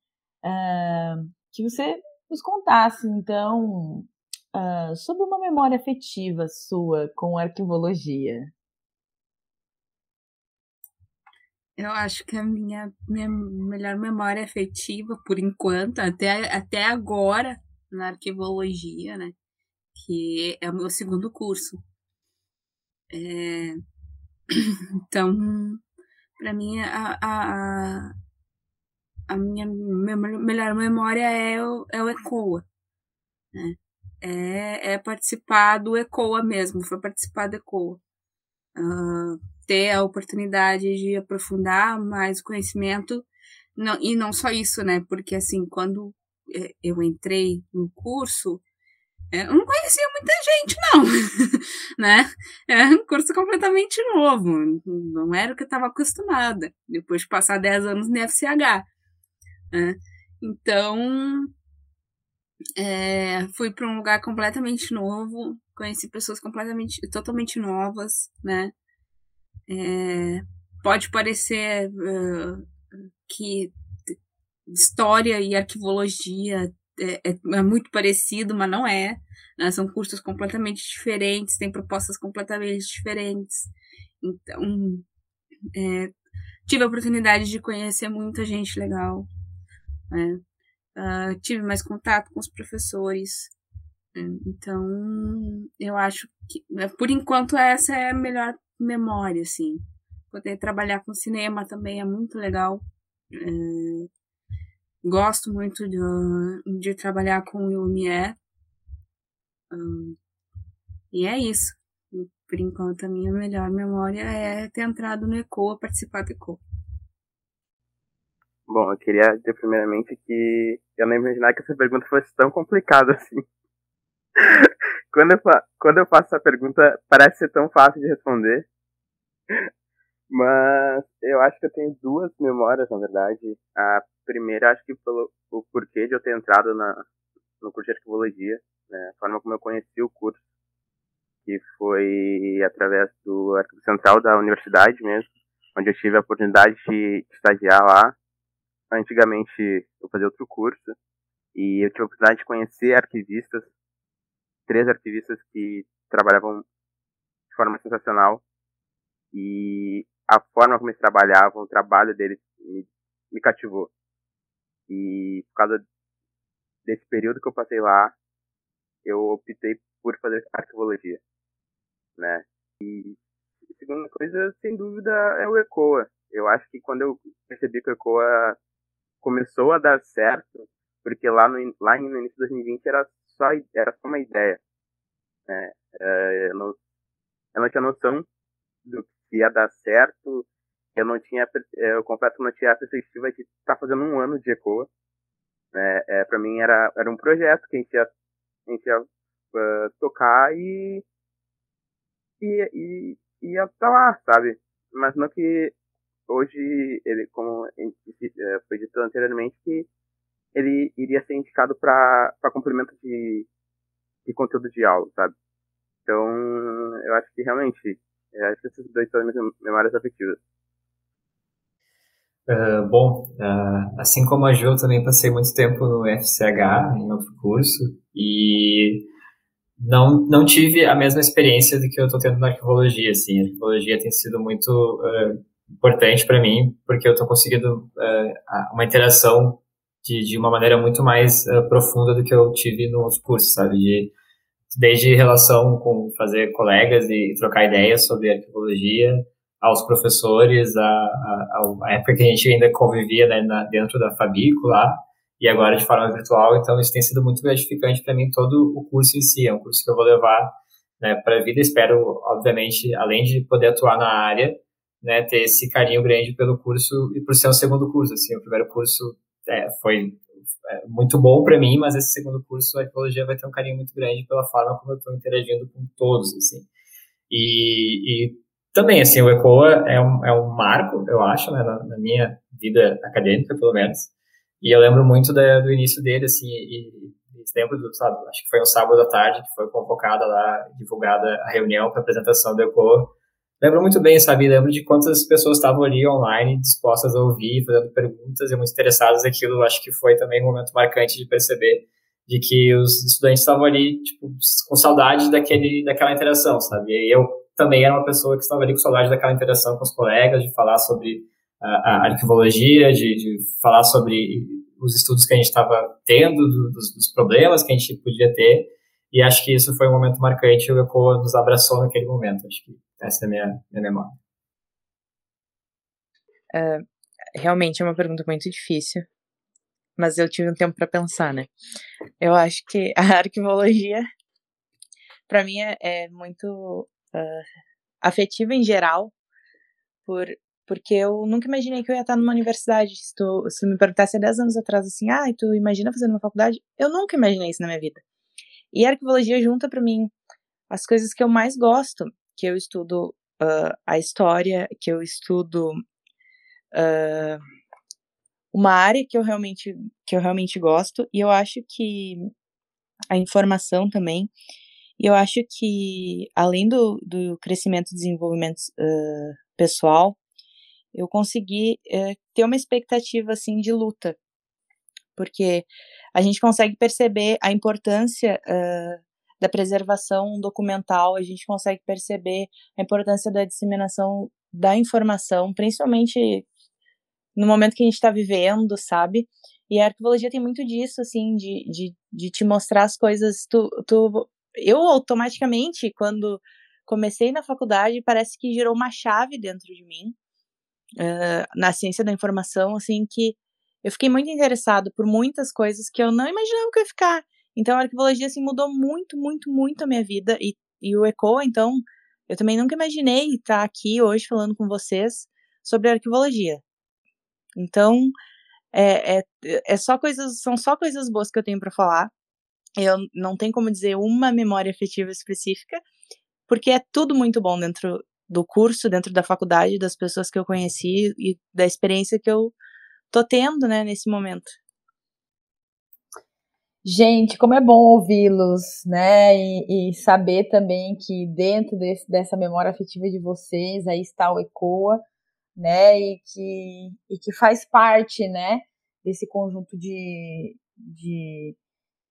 Uh, que você nos contasse, então, uh, sobre uma memória afetiva sua com arquivologia. Eu acho que a minha, minha melhor memória afetiva, por enquanto, até, até agora, na arquivologia, né? Que é o meu segundo curso. É... Então, para mim, a, a, a minha melhor memória é o, é o ECOA, né? É, é participar do ECOA mesmo, foi participar do ECOA. Uh, ter a oportunidade de aprofundar mais o conhecimento, não, e não só isso, né? Porque, assim, quando eu entrei no curso, eu não conhecia muita gente, não, né? Era um curso completamente novo, não era o que eu estava acostumada, depois de passar dez anos no F C H, né? Então, é, fui para um lugar completamente novo, conheci pessoas completamente, totalmente novas, né? É, pode parecer uh, que história e arquivologia é, é, é muito parecido, mas não é, né? São cursos completamente diferentes, têm propostas completamente diferentes. Então, é, tive a oportunidade de conhecer muita gente legal, né? Uh, tive mais contato com os professores. Então, eu acho que, por enquanto, essa é a melhor memória, assim. Poder trabalhar com cinema também é muito legal. É, gosto muito de, de trabalhar com o Lumière. É, e é isso. Por enquanto, a minha melhor memória é ter entrado no ECOA, participar do ECOA. Bom, eu queria dizer primeiramente que eu não imaginava que essa pergunta fosse tão complicada assim. Quando eu, fa- quando eu faço essa pergunta, parece ser tão fácil de responder. Mas eu acho que eu tenho duas memórias, na verdade. A primeira, acho que pelo o porquê de eu ter entrado na, no curso de arquivologia, né? A forma como eu conheci o curso, que foi através do Arquivo Central da Universidade mesmo, onde eu tive a oportunidade de estagiar lá. Antigamente, eu fazia outro curso, e eu tive a oportunidade de conhecer arquivistas, três arquivistas que trabalhavam de forma sensacional, e a forma como eles trabalhavam, o trabalho deles me, me cativou. E por causa desse período que eu passei lá, eu optei por fazer arquivologia, né? E a segunda coisa, sem dúvida, é o ECOA. Eu acho que quando eu percebi que o ECOA começou a dar certo, porque lá no, lá no início de dois mil e vinte era Só, era só uma ideia, né? eu, não, eu não tinha noção do que ia dar certo, eu não tinha, eu confesso que não tinha a perspectiva de estar fazendo um ano de ECOA, né? É, para mim era, era um projeto que a gente ia, a gente ia uh, tocar e e, e e ia estar lá, sabe? Mas não que hoje, ele, como a gente, uh, foi dito anteriormente, que ele iria ser indicado para complemento de, de conteúdo de aula, sabe? Então, eu acho que realmente, eu acho que esses dois são as minhas memórias afetivas. Uh, bom, uh, assim como a Ju, eu também passei muito tempo no F C H, em outro curso, e não, não tive a mesma experiência do que eu estou tendo na arquivologia, assim. A arquivologia tem sido muito uh, importante para mim, porque eu estou conseguindo uh, uma interação De, de uma maneira muito mais uh, profunda do que eu tive no outro curso, sabe? De, desde relação com fazer colegas e trocar ideias sobre arquivologia, aos professores, a, a, a época que a gente ainda convivia, né, na, dentro da Fabico lá, e agora de forma virtual. Então, isso tem sido muito gratificante para mim, todo o curso em si. É um curso que eu vou levar, né, para a vida. Espero, obviamente, além de poder atuar na área, né, ter esse carinho grande pelo curso e por ser o segundo curso, assim. O primeiro curso É, foi é, muito bom para mim, mas esse segundo curso, a arquivologia vai ter um carinho muito grande pela forma como eu estou interagindo com todos, assim. E, e também, assim, o ECOA é um, é um marco, eu acho, né, na, na minha vida acadêmica, pelo menos. E eu lembro muito da, do início dele, assim, e, e lembro do, sabe, acho que foi um sábado à tarde que foi convocada lá, divulgada a reunião para apresentação do ECOA. Lembro muito bem, sabe? Lembro de quantas pessoas estavam ali online, dispostas a ouvir, fazendo perguntas e muito interessadas naquilo. Acho que foi também um momento marcante de perceber de que os estudantes estavam ali, tipo, com saudade daquele, daquela interação, sabe? E eu também era uma pessoa que estava ali com saudade daquela interação com os colegas, de falar sobre a, a arquivologia, de, de falar sobre os estudos que a gente estava tendo, do, dos, dos problemas que a gente podia ter, e acho que isso foi um momento marcante, o ECOA nos abraçou naquele momento, acho que essa é a minha, minha memória. Uh, realmente é uma pergunta muito difícil, mas eu tive um tempo para pensar, né? Eu acho que a arquivologia, para mim, é, é muito uh, afetiva em geral, por, porque eu nunca imaginei que eu ia estar numa universidade. Se tu, se tu me perguntasse há dez anos atrás, assim, ah, tu imagina fazendo uma faculdade? Eu nunca imaginei isso na minha vida. E a arquivologia junta para mim as coisas que eu mais gosto, que eu estudo uh, a história, que eu estudo... Uh, uma área que eu, realmente, que eu realmente gosto, e eu acho que a informação também, e eu acho que além do, do crescimento e desenvolvimento uh, pessoal, eu consegui uh, ter uma expectativa assim de luta, porque a gente consegue perceber a importância uh, da preservação documental, a gente consegue perceber a importância da disseminação da informação, principalmente no momento que a gente está vivendo, sabe? E a arquivologia tem muito disso, assim, de, de, de te mostrar as coisas. Tu, tu, eu, automaticamente, quando comecei na faculdade, parece que girou uma chave dentro de mim, uh, na ciência da informação, assim, que eu fiquei muito interessado por muitas coisas que eu não imaginava que eu ia ficar. Então, a arquivologia, assim, mudou muito, muito, muito a minha vida. E, e o ECOA, então... Eu também nunca imaginei estar aqui hoje falando com vocês sobre arquivologia. Então, é, é, é só coisas, são só coisas boas que eu tenho para falar. Eu não tenho como dizer uma memória afetiva específica, porque é tudo muito bom dentro do curso, dentro da faculdade, das pessoas que eu conheci e da experiência que eu tô tendo, né, nesse momento. Gente, como é bom ouvi-los, né, e, e saber também que dentro desse, dessa memória afetiva de vocês, aí está o ECOA, né, e que, e que faz parte, né, desse conjunto de, de,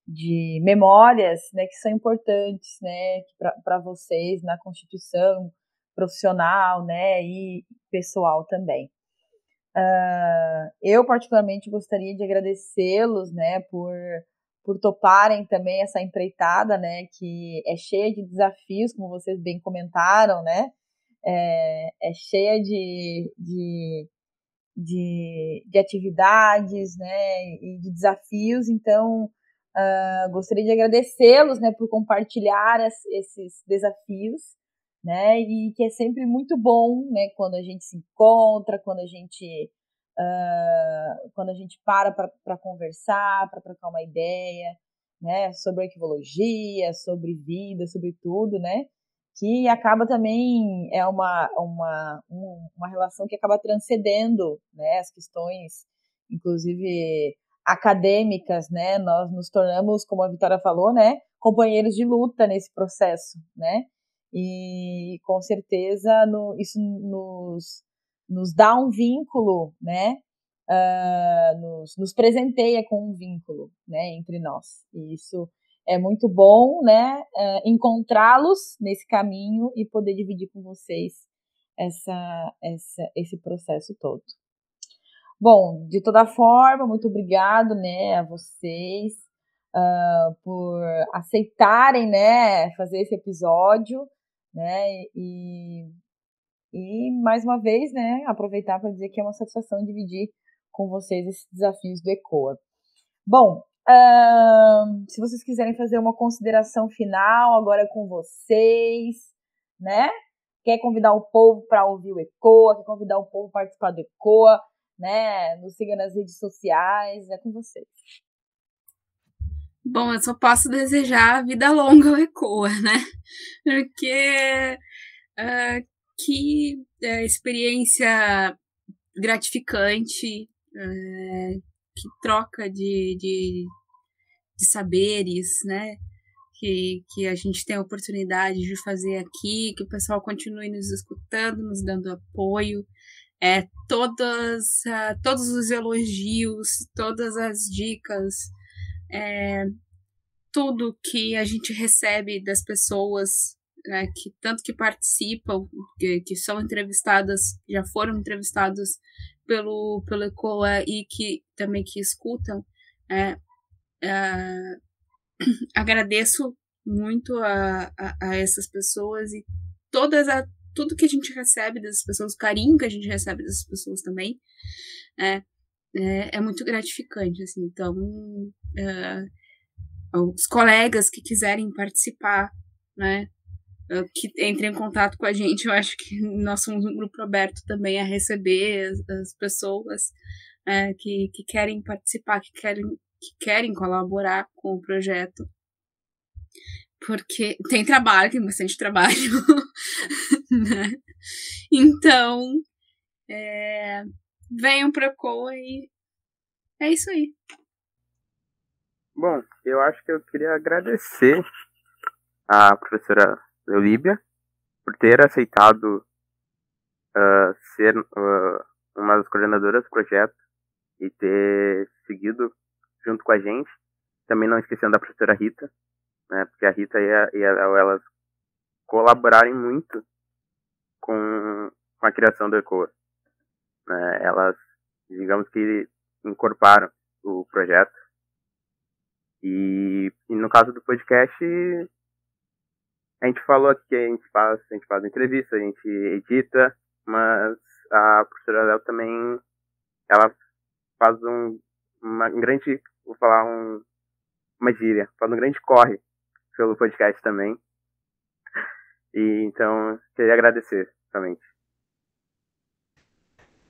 de memórias, né, que são importantes, né, para vocês na constituição profissional, né, e pessoal também. Uh, eu particularmente gostaria de agradecê-los, né, por... por toparem também essa empreitada, né, que é cheia de desafios, como vocês bem comentaram, né, é, é cheia de, de, de, de atividades, né, e de desafios. Então, uh, gostaria de agradecê-los, né, por compartilhar as, esses desafios, né, e que é sempre muito bom, né, quando a gente se encontra, quando a gente... Uh, quando a gente para para conversar, para trocar uma ideia, né, sobre arquivologia, sobre vida, sobre tudo, né, que acaba também, é uma, uma, um, uma relação que acaba transcendendo, né, as questões, inclusive acadêmicas, né, nós nos tornamos, como a Vitória falou, né, companheiros de luta nesse processo, né, e com certeza no, isso nos nos dá um vínculo, né, uh, nos, nos presenteia com um vínculo, né, entre nós, e isso é muito bom, né, uh, encontrá-los nesse caminho e poder dividir com vocês essa, essa, esse processo todo. Bom, de toda forma, muito obrigado, né, a vocês uh, por aceitarem, né, fazer esse episódio, né, e... E, mais uma vez, né, aproveitar para dizer que é uma satisfação dividir com vocês esses desafios do ECOA. Bom, uh, se vocês quiserem fazer uma consideração final, agora é com vocês, né? Quer convidar o povo para ouvir o ECOA, quer convidar o povo para participar do ECOA, né? Nos siga nas redes sociais, é com vocês. Bom, eu só posso desejar vida longa ao ECOA, né? Porque... Uh... Que é, experiência gratificante, é, que troca de, de, de saberes, né? Que, que a gente tem a oportunidade de fazer aqui, que o pessoal continue nos escutando, nos dando apoio. É, todas, uh, todos os elogios, todas as dicas, é, tudo que a gente recebe das pessoas... Né, que tanto que participam, que, que são entrevistadas, já foram entrevistadas pelo, pelo ECOA e que também que escutam, é, é, agradeço muito a, a, a essas pessoas e todas a, tudo que a gente recebe dessas pessoas, o carinho que a gente recebe dessas pessoas também, é, é, é muito gratificante, assim. Então, é, os colegas que quiserem participar, né, que entrem em contato com a gente, eu acho que nós somos um grupo aberto também a receber as, as pessoas é, que, que querem participar, que querem, que querem colaborar com o projeto, porque tem trabalho, tem bastante trabalho, né? Então, é, venham para a ECOA e é isso aí. Bom, eu acho que eu queria agradecer a professora Leolibia por ter aceitado uh, ser uh, uma das coordenadoras do projeto e ter seguido junto com a gente, também não esquecendo da professora Rita, né, porque a Rita e, a, e a, elas colaborarem muito com, com a criação do ECOA, né, elas, digamos que incorporaram o projeto e, e no caso do podcast a gente falou aqui, a gente faz, a gente faz entrevista, a gente edita, mas a professora Léo também, ela faz um, uma grande, vou falar um, uma gíria, faz um grande corre pelo podcast também. E então, queria agradecer realmente.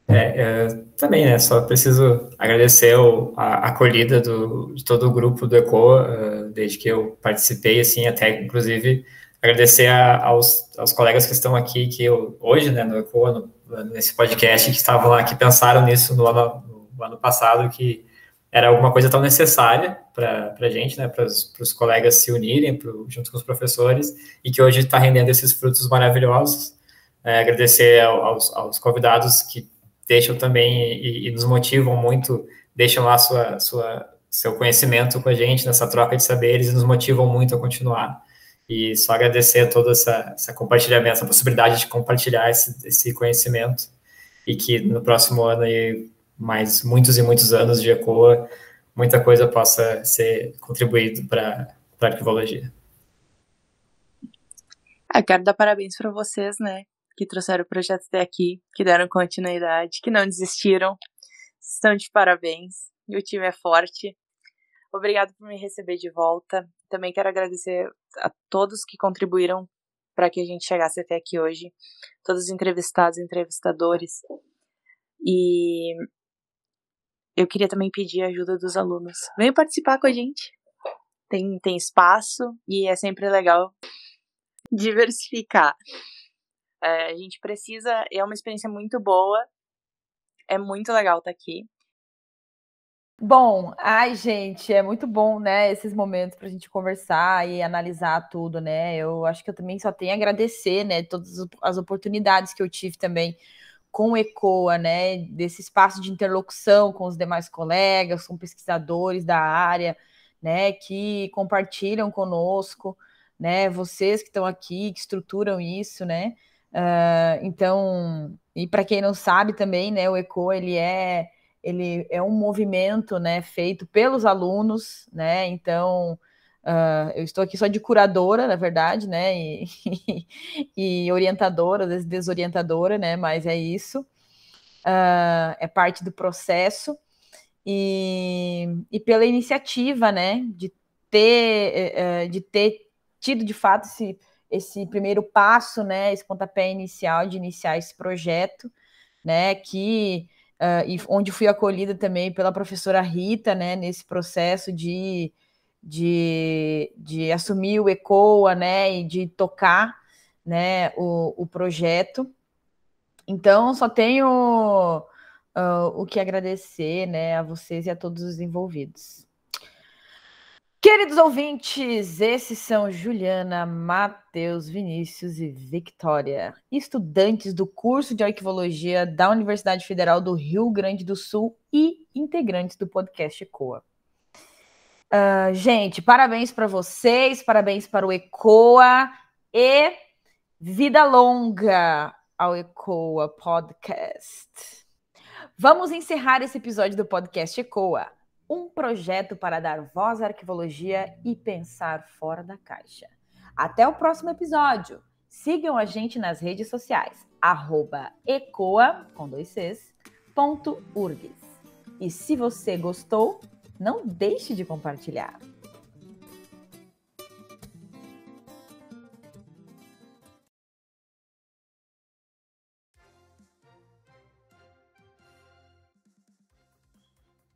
É, é, também, né, só preciso agradecer o, a acolhida do, de todo o grupo do ECOA, desde que eu participei, assim, até, inclusive, agradecer a, aos, aos colegas que estão aqui, que eu, hoje, né, no ECOA, no, nesse podcast, que estavam lá, que pensaram nisso no ano, no ano passado, que era alguma coisa tão necessária para a gente, né, para os colegas se unirem pro, junto com os professores, e que hoje está rendendo esses frutos maravilhosos. É, agradecer aos, aos convidados que deixam também e, e nos motivam muito, deixam lá sua, sua, seu conhecimento com a gente, nessa troca de saberes, e nos motivam muito a continuar. E só agradecer a todo essa, essa compartilhamento, essa possibilidade de compartilhar esse, esse conhecimento, e que no próximo ano, e mais muitos e muitos anos de ECOA, muita coisa possa ser contribuída para a arquivologia. Ah, quero dar parabéns para vocês, né, que trouxeram o projeto até aqui, que deram continuidade, que não desistiram. Estão de parabéns, o time é forte. Obrigado por me receber de volta. Também quero agradecer a todos que contribuíram para que a gente chegasse até aqui hoje, todos os entrevistados e entrevistadores. E eu queria também pedir a ajuda dos alunos. Venham participar com a gente. Tem, tem espaço e é sempre legal diversificar. É, a gente precisa, é uma experiência muito boa, é muito legal estar aqui. Bom, ai, gente, é muito bom, né, esses momentos para a gente conversar e analisar tudo, né, eu acho que eu também só tenho a agradecer, né, todas as oportunidades que eu tive também com o ECOA, né, desse espaço de interlocução com os demais colegas, com pesquisadores da área, né, que compartilham conosco, né, vocês que estão aqui, que estruturam isso, né, uh, então, e para quem não sabe também, né, o ECOA, ele é... ele é um movimento, né, feito pelos alunos, né, então uh, eu estou aqui só de curadora, na verdade, né, e, e orientadora, às vezes desorientadora, né, mas é isso, uh, é parte do processo, e, e pela iniciativa, né, de ter, uh, de ter tido, de fato, esse, esse primeiro passo, né, esse pontapé inicial de iniciar esse projeto, né, que... Uh, e onde fui acolhida também pela professora Rita, né, nesse processo de, de, de assumir o ECOA, né, e de tocar, né, o, o projeto. Então, só tenho uh, o que agradecer, né, a vocês e a todos os envolvidos. Queridos ouvintes, esses são Juliana, Matheus, Vinícius e Vitória, estudantes do curso de Arquivologia da Universidade Federal do Rio Grande do Sul e integrantes do podcast ECOA. Uh, gente, parabéns para vocês, parabéns para o ECOA e vida longa ao ECOA Podcast. Vamos encerrar esse episódio do podcast ECOA, um projeto para dar voz à arquivologia e pensar fora da caixa. Até o próximo episódio. Sigam a gente nas redes sociais, arroba ecoa, com dois Cs, ponto urgs. E se você gostou, não deixe de compartilhar.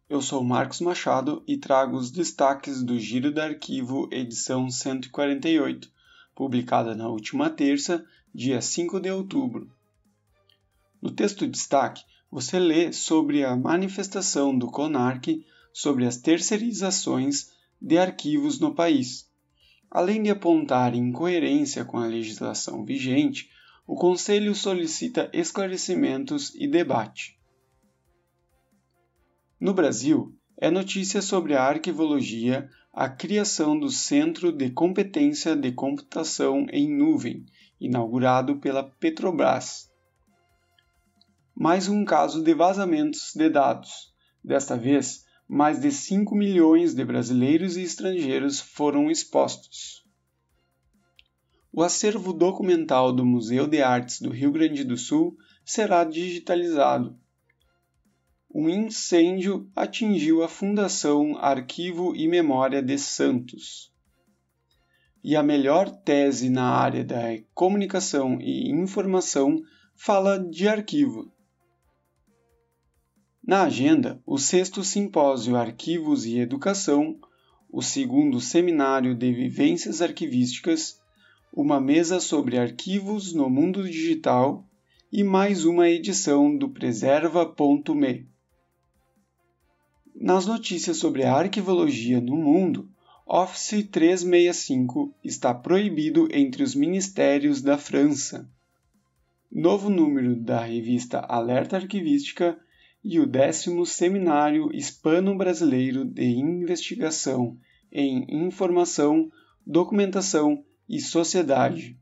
Eu sou Marcos Machado e trago os destaques do Giro do Arquivo, edição cento e quarenta e oito, publicada na última terça, dia cinco de outubro. No texto destaque, você lê sobre a manifestação do Conarque sobre as terceirizações de arquivos no país. Além de apontar incoerência com a legislação vigente, o Conselho solicita esclarecimentos e debate. No Brasil, é notícia sobre a arquivologia a criação do Centro de Competência de Computação em Nuvem, inaugurado pela Petrobras. Mais um caso de vazamentos de dados. Desta vez, mais de cinco milhões de brasileiros e estrangeiros foram expostos. O acervo documental do Museu de Artes do Rio Grande do Sul será digitalizado. Um incêndio atingiu a Fundação Arquivo e Memória de Santos. E a melhor tese na área da comunicação e informação fala de arquivo. Na agenda, o sexto Simpósio Arquivos e Educação, o segundo Seminário de Vivências Arquivísticas, uma mesa sobre arquivos no mundo digital e mais uma edição do Preserva ponto me. Nas notícias sobre a arquivologia no mundo, Office trezentos e sessenta e cinco está proibido entre os ministérios da França. Novo número da revista Alerta Arquivística e o décimo Seminário Hispano-Brasileiro de Investigação em Informação, Documentação e Sociedade.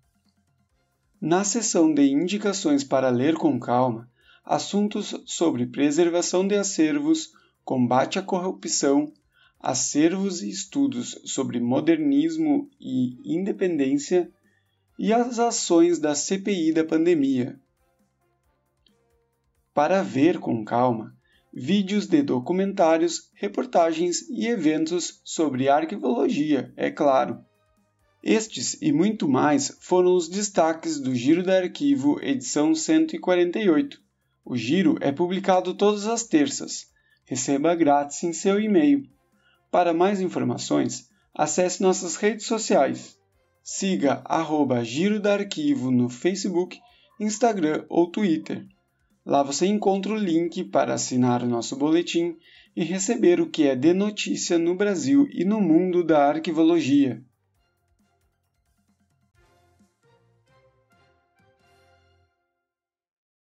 Na seção de indicações para ler com calma, assuntos sobre preservação de acervos, combate à corrupção, acervos e estudos sobre modernismo e independência e as ações da C P I da pandemia. Para ver com calma, vídeos de documentários, reportagens e eventos sobre arquivologia, é claro. Estes e muito mais foram os destaques do Giro do Arquivo, edição cento e quarenta e oito. O Giro é publicado todas as terças. Receba grátis em seu e-mail. Para mais informações, acesse nossas redes sociais. Siga arroba Giro do Arquivo no Facebook, Instagram ou Twitter. Lá você encontra o link para assinar o nosso boletim e receber o que é de notícia no Brasil e no mundo da arquivologia.